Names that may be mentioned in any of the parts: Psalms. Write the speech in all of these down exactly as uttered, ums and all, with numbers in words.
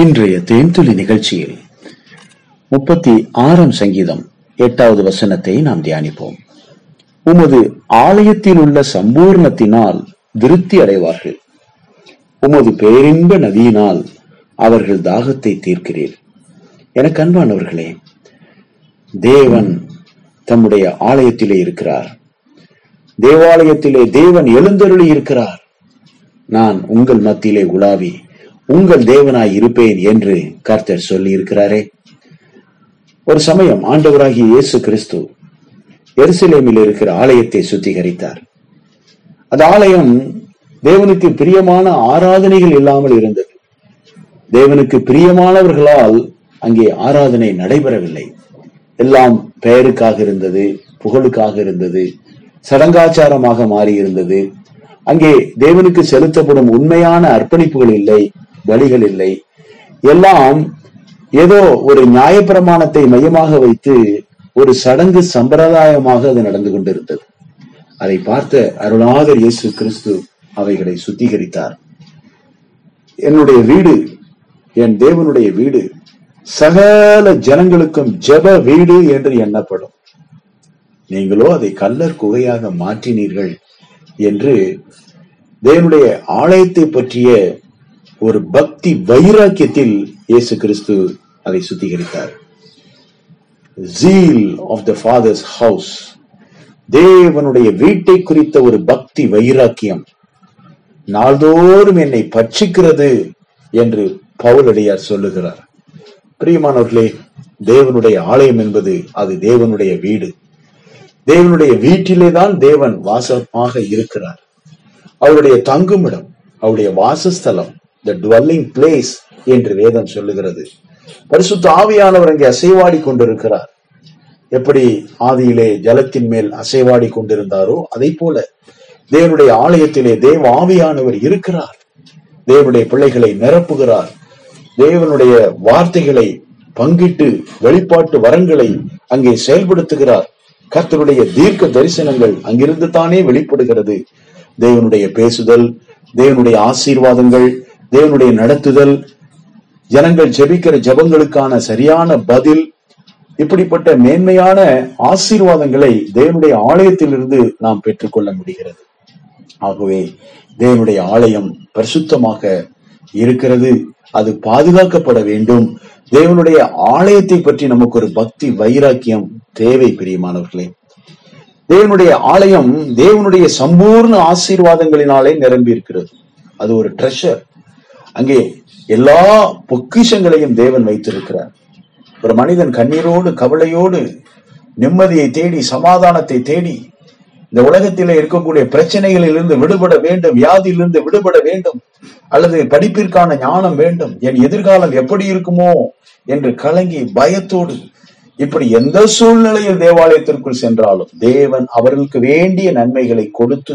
இன்றைய தேன்துளி நிகழ்ச்சியில் முப்பத்தி ஆறாம் சங்கீதம் எட்டாவது வசனத்தை நாம் தியானிப்போம். உமது ஆலயத்தில் உள்ள சம்பூர்ணத்தினால் திருப்தி அடைவார்கள், உமது பேரின்ப நதியினால் அவர்கள் தாகத்தை தீர்க்கிறீர். என கண்பானவர்களே, தேவன் தம்முடைய ஆலயத்திலே இருக்கிறார். தேவாலயத்திலே தேவன் எழுந்தருளி இருக்கிறார். நான் உங்கள் மத்தியிலே உலாவி உங்கள் தேவனாய் இருப்பேன் என்று கர்த்தர் சொல்லி இருக்கிறாரே. ஒரு சமயம் ஆண்டவராகிய இயேசு கிறிஸ்து எருசலேமில் இருக்கிற ஆலயத்தை சுத்திகரித்தார். அந்த ஆலயம் தேவனுக்கு பிரியமான ஆராதனைகள் இல்லாமல் இருந்தது. தேவனுக்கு பிரியமானவர்களால் அங்கே ஆராதனை நடைபெறவில்லை. எல்லாம் பெயருக்காக இருந்தது, புகழுக்காக இருந்தது, சடங்காச்சாரமாக மாறி இருந்தது. அங்கே தேவனுக்கு செலுத்தப்படும் உண்மையான அர்ப்பணிப்புகள் இல்லை, வழிகள் இல்லை. எல்லாம் ஏதோ ஒரு நியாயப்பிரமாணத்தை மையமாக வைத்து ஒரு சடங்கு சம்பிரதாயமாக அது நடந்து கொண்டிருந்தது. அதை பார்த்த அருளாளர் இயேசு கிறிஸ்து அவைகளை சுத்திகரித்தார். என்னுடைய வீடு என் தேவனுடைய வீடு சகல ஜனங்களுக்கும் ஜெப வீடு என்று எண்ணப்படும், நீங்களோ அதை கல்லர் குகையாக மாற்றினீர்கள் என்று தேவனுடைய ஆலயத்தை பற்றிய ஒரு பக்தி வைராக்கியத்தில் இயேசு கிறிஸ்து அதை சுத்திகரித்தார். Zeal of the Father's house, தேவனுடைய வீட்டை குறித்த ஒரு பக்தி வைராக்கியம் நாள்தோறும் என்னை பட்சிக்கிறது என்று பவுலடியார் சொல்லுகிறார். பிரியமானவர்களே, தேவனுடைய ஆலயம் என்பது அது தேவனுடைய வீடு. தேவனுடைய வீட்டிலேதான் தேவன் வாசமாக இருக்கிறார். அவருடைய தங்குமிடம், அவருடைய வாசஸ்தலம், the dwelling place என்று வேதம் சொல்லுகிறது. பரிசுத்த ஆவியானவர் அங்கே அசைவாடி கொண்டிருக்கிறார். எப்படி ஆதியிலே ஜலத்தின் மேல் அசைவாடி கொண்டிருந்தாரோ அதை போல தேவனுடைய ஆலயத்திலே தேவ ஆவியானவர் இருக்கிறார். தேவனுடைய பிள்ளைகளை நிரப்புகிறார். தேவனுடைய வார்த்தைகளை பங்கிட்டு வெளிப்பாட்டு வரங்களை அங்கே செயல்படுத்துகிறார். கர்த்தருடைய தீர்க்க தரிசனங்கள் அங்கிருந்து தானே வெளிப்படுகிறது. தேவனுடைய பேசுதல், தேவனுடைய ஆசீர்வாதங்கள், தேவனுடைய நடத்துதல், ஜனங்கள் ஜெபிக்கிற ஜெபங்களுக்கான சரியான பதில், இப்படிப்பட்ட மேன்மையான ஆசீர்வாதங்களை தேவனுடைய ஆலயத்திலிருந்து நாம் பெற்றுக்கொள்ள முடிகிறது. ஆகவே தேவனுடைய ஆலயம் பரிசுத்தமாக இருக்கிறது, அது பாதுகாக்கப்பட வேண்டும். தேவனுடைய ஆலயத்தை பற்றி நமக்கு ஒரு பக்தி வைராக்கியம் தேவை. பிரியமானவர்களே, தேவனுடைய ஆலயம் தேவனுடைய சம்பூர்ண ஆசீர்வாதங்களினாலே நிரம்பி இருக்கிறது. அது ஒரு ட்ரெஷர். அங்கே எல்லா பொக்கிஷங்களையும் தேவன் வைத்திருக்கிறார். ஒரு மனிதன் கண்ணீரோடு கவலையோடு நிம்மதியை தேடி சமாதானத்தை தேடி இந்த உலகத்திலே இருக்கக்கூடிய பிரச்சனைகளிலிருந்து விடுபட வேண்டும், வியாதியிலிருந்து விடுபட வேண்டும், அல்லது படிப்பிற்கான ஞானம் வேண்டும், என் எதிர்காலம் எப்படி இருக்குமோ என்று கலங்கி பயத்தோடு இப்படி எந்த சூழ்நிலையில் தேவாலயத்திற்குள் சென்றாலும் தேவன் அவர்களுக்கு வேண்டிய நன்மைகளை கொடுத்து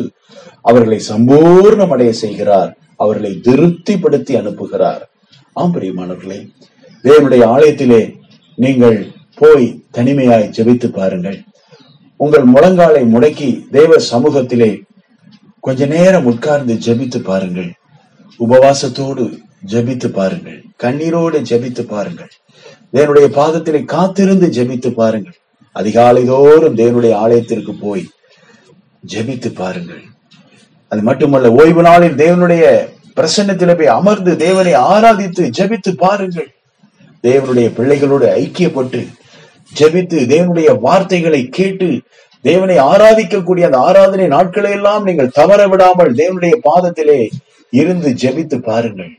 அவர்களை சம்பூர்ணம் அடைய செய்கிறார். அவர்களை திருப்திப்படுத்தி அனுப்புகிறார். ஆம் பிரியமானவர்களே, தேவனுடைய ஆலயத்திலே நீங்கள் போய் தனிமையாய் ஜெபித்து பாருங்கள். உங்கள் முழங்காலை முடக்கி தேவ சமூகத்திலே கொஞ்ச நேரம் உட்கார்ந்து ஜெபித்து பாருங்கள். உபவாசத்தோடு ஜெபித்து பாருங்கள். கண்ணீரோடு ஜெபித்து பாருங்கள். தேவனுடைய பாதத்திலே காத்திருந்து ஜெபித்து பாருங்கள். அதிகாலை தோறும் தேவனுடைய ஆலயத்திற்கு போய் ஜெபித்து பாருங்கள். அது மட்டுமல்ல, ஓய்வு நாளில் தேவனுடைய பிரசன்னத்திலே போய் அமர்ந்து தேவனை ஆராதித்து ஜெபித்து பாருங்கள். தேவனுடைய பிள்ளைகளோடு ஐக்கியப்பட்டு ஜெபித்து தேவனுடைய வார்த்தைகளை கேட்டு தேவனை ஆராதிக்கக்கூடிய அந்த ஆராதனை நாட்களை எல்லாம் நீங்கள் தவற விடாமல் தேவனுடைய பாதத்திலே இருந்து ஜெபித்து பாருங்கள்.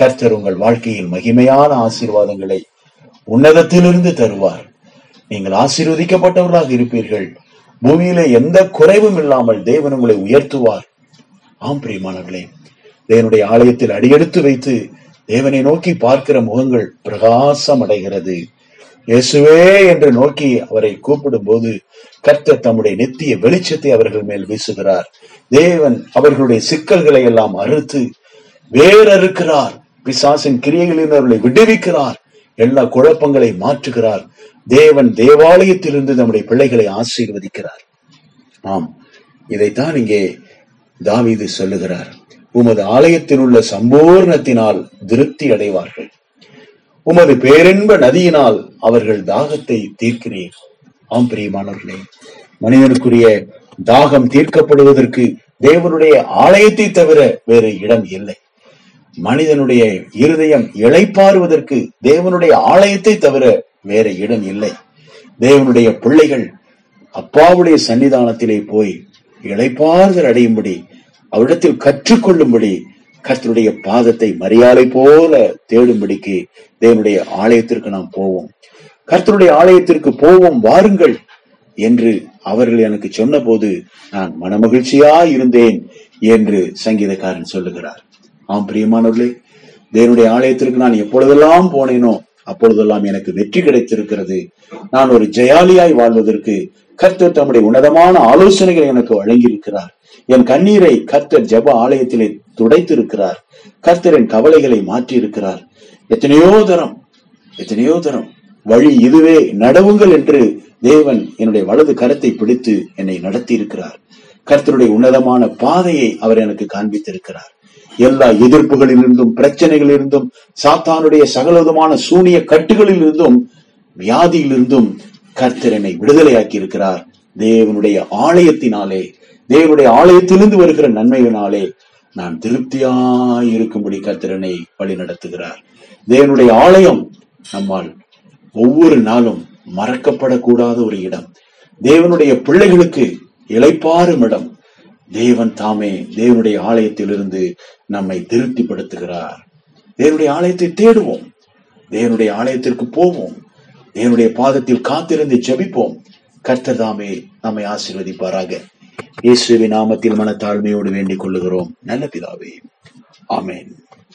கர்த்தர் உங்கள் வாழ்க்கையில் மகிமையான ஆசீர்வாதங்களை உன்னதத்திலிருந்து தருவார். நீங்கள் ஆசீர்வதிக்கப்பட்டவர்களாக இருப்பீர்கள். பூமியிலே எந்த குறைவும் இல்லாமல் தேவன் உங்களை உயர்த்துவார். ஆம் பிரியமானவர்களே, தேவனுடைய ஆலயத்தில் அடியெடுத்து வைத்து தேவனை நோக்கி பார்க்கிற முகங்கள் பிரகாசம் அடைகிறது. இயேசுவே என்று நோக்கி அவரை கூப்பிடும் போது கர்த்தர் தம்முடைய நித்திய வெளிச்சத்தை அவர்கள் மேல் வீசுகிறார். தேவன் அவர்களுடைய சிக்கல்களை எல்லாம் அறுத்து வேறறுக்கிறார். பிசாசின் கிரியைகளில் அவர்களை விடுவிக்கிறார். எல்லா குழப்பங்களை மாற்றுகிறார். தேவன் தேவாலயத்திலிருந்து நம்முடைய பிள்ளைகளை ஆசீர்வதிக்கிறார். ஆம், இதைத்தான் இங்கே தாவீது சொல்லுகிறார். உமது ஆலயத்தில் உள்ள சம்பூர்ணத்தினால் திருப்தி அடைவார்கள். உமது பேரின்ப நதியினால் அவர்கள் தாகத்தை தீர்க்கிறீர். ஆம் பிரியமானவர்களே, மனிதனுக்குரிய தாகம் தீர்க்கப்படுவதற்கு தேவனுடைய ஆலயத்தை தவிர வேறு இடம் இல்லை. மனிதனுடைய இருதயம் இளைப்பாறுவதற்கு தேவனுடைய ஆலயத்தை தவிர வேற இடம் இல்லை. தேவனுடைய பிள்ளைகள் அப்பாவுடைய சன்னிதானத்திலே போய் இளைப்பாறுதல் அடையும்படி, அவரிடத்தில் கற்றுக்கொள்ளும்படி, கர்த்தருடைய பாதத்தை மரியாதை போல தேடும்படிக்கு தேவனுடைய ஆலயத்திற்கு நாம் போவோம். கர்த்தருடைய ஆலயத்திற்கு போவோம், வாருங்கள் என்று அவர்கள் எனக்கு சொன்ன போது நான் மனமகிழ்ச்சியா இருந்தேன் என்று சங்கீதக்காரன் சொல்லுகிறார். ஆம் பிரியமானவர்களே, தேவனுடைய ஆலயத்திற்கு நான் எப்பொழுதெல்லாம் போனேனோ அப்பொழுதெல்லாம் எனக்கு வெற்றி கிடைத்திருக்கிறது. நான் ஒரு ஜெயாலியாய் வாழ்வதற்கு கர்த்தர் தம்முடைய உன்னதமான ஆலோசனைகளை எனக்கு வழங்கியிருக்கிறார். என் கண்ணீரை கர்த்தர் ஜெப ஆலயத்திலே துடைத்திருக்கிறார். கர்த்தர் என் கவலைகளை மாற்றியிருக்கிறார். எத்தனையோ தரம் எத்தனையோ தரம் வழி இதுவே, நடவுங்கள் என்று தேவன் என்னுடைய வலது கரத்தை பிடித்து என்னை நடத்தி இருக்கிறார். கர்த்தருடைய உன்னதமான பாதையை அவர் எனக்கு காண்பித்திருக்கிறார். எல்லா எதிர்ப்புகளில் இருந்தும், பிரச்சனைகளிலிருந்தும், சாத்தானுடைய சகலவிதமான சூனிய கட்டுகளில் இருந்தும், வியாதியிலிருந்தும் கர்த்தரனை விடுதலையாக்கி இருக்கிறார். தேவனுடைய ஆலயத்தினாலே, தேவனுடைய ஆலயத்திலிருந்து வருகிற நன்மையினாலே நான் திருப்தியாய் இருக்கும்படி கர்த்தரனை வழி நடத்துகிறார். தேவனுடைய ஆலயம் நம்மால் ஒவ்வொரு நாளும் மறக்கப்படக்கூடாத ஒரு இடம், தேவனுடைய பிள்ளைகளுக்கு இளைப்பாறும் இடம். தேவன் தாமே தேவனுடைய ஆலயத்திலிருந்து நம்மை திருப்திப்படுத்துகிறார். தேவனுடைய ஆலயத்தை தேடுவோம், தேவனுடைய ஆலயத்திற்கு போவோம், தேவனுடைய பாதத்தில் காத்திருந்து ஜெபிப்போம். கர்த்தர் தாமே நம்மை ஆசீர்வதிப்பாராக. இயேசுவின் நாமத்தில் மனத்தாழ்மையோடு வேண்டிக் கொள்ளுகிறோம் நல்ல பிதாவே. ஆமென்.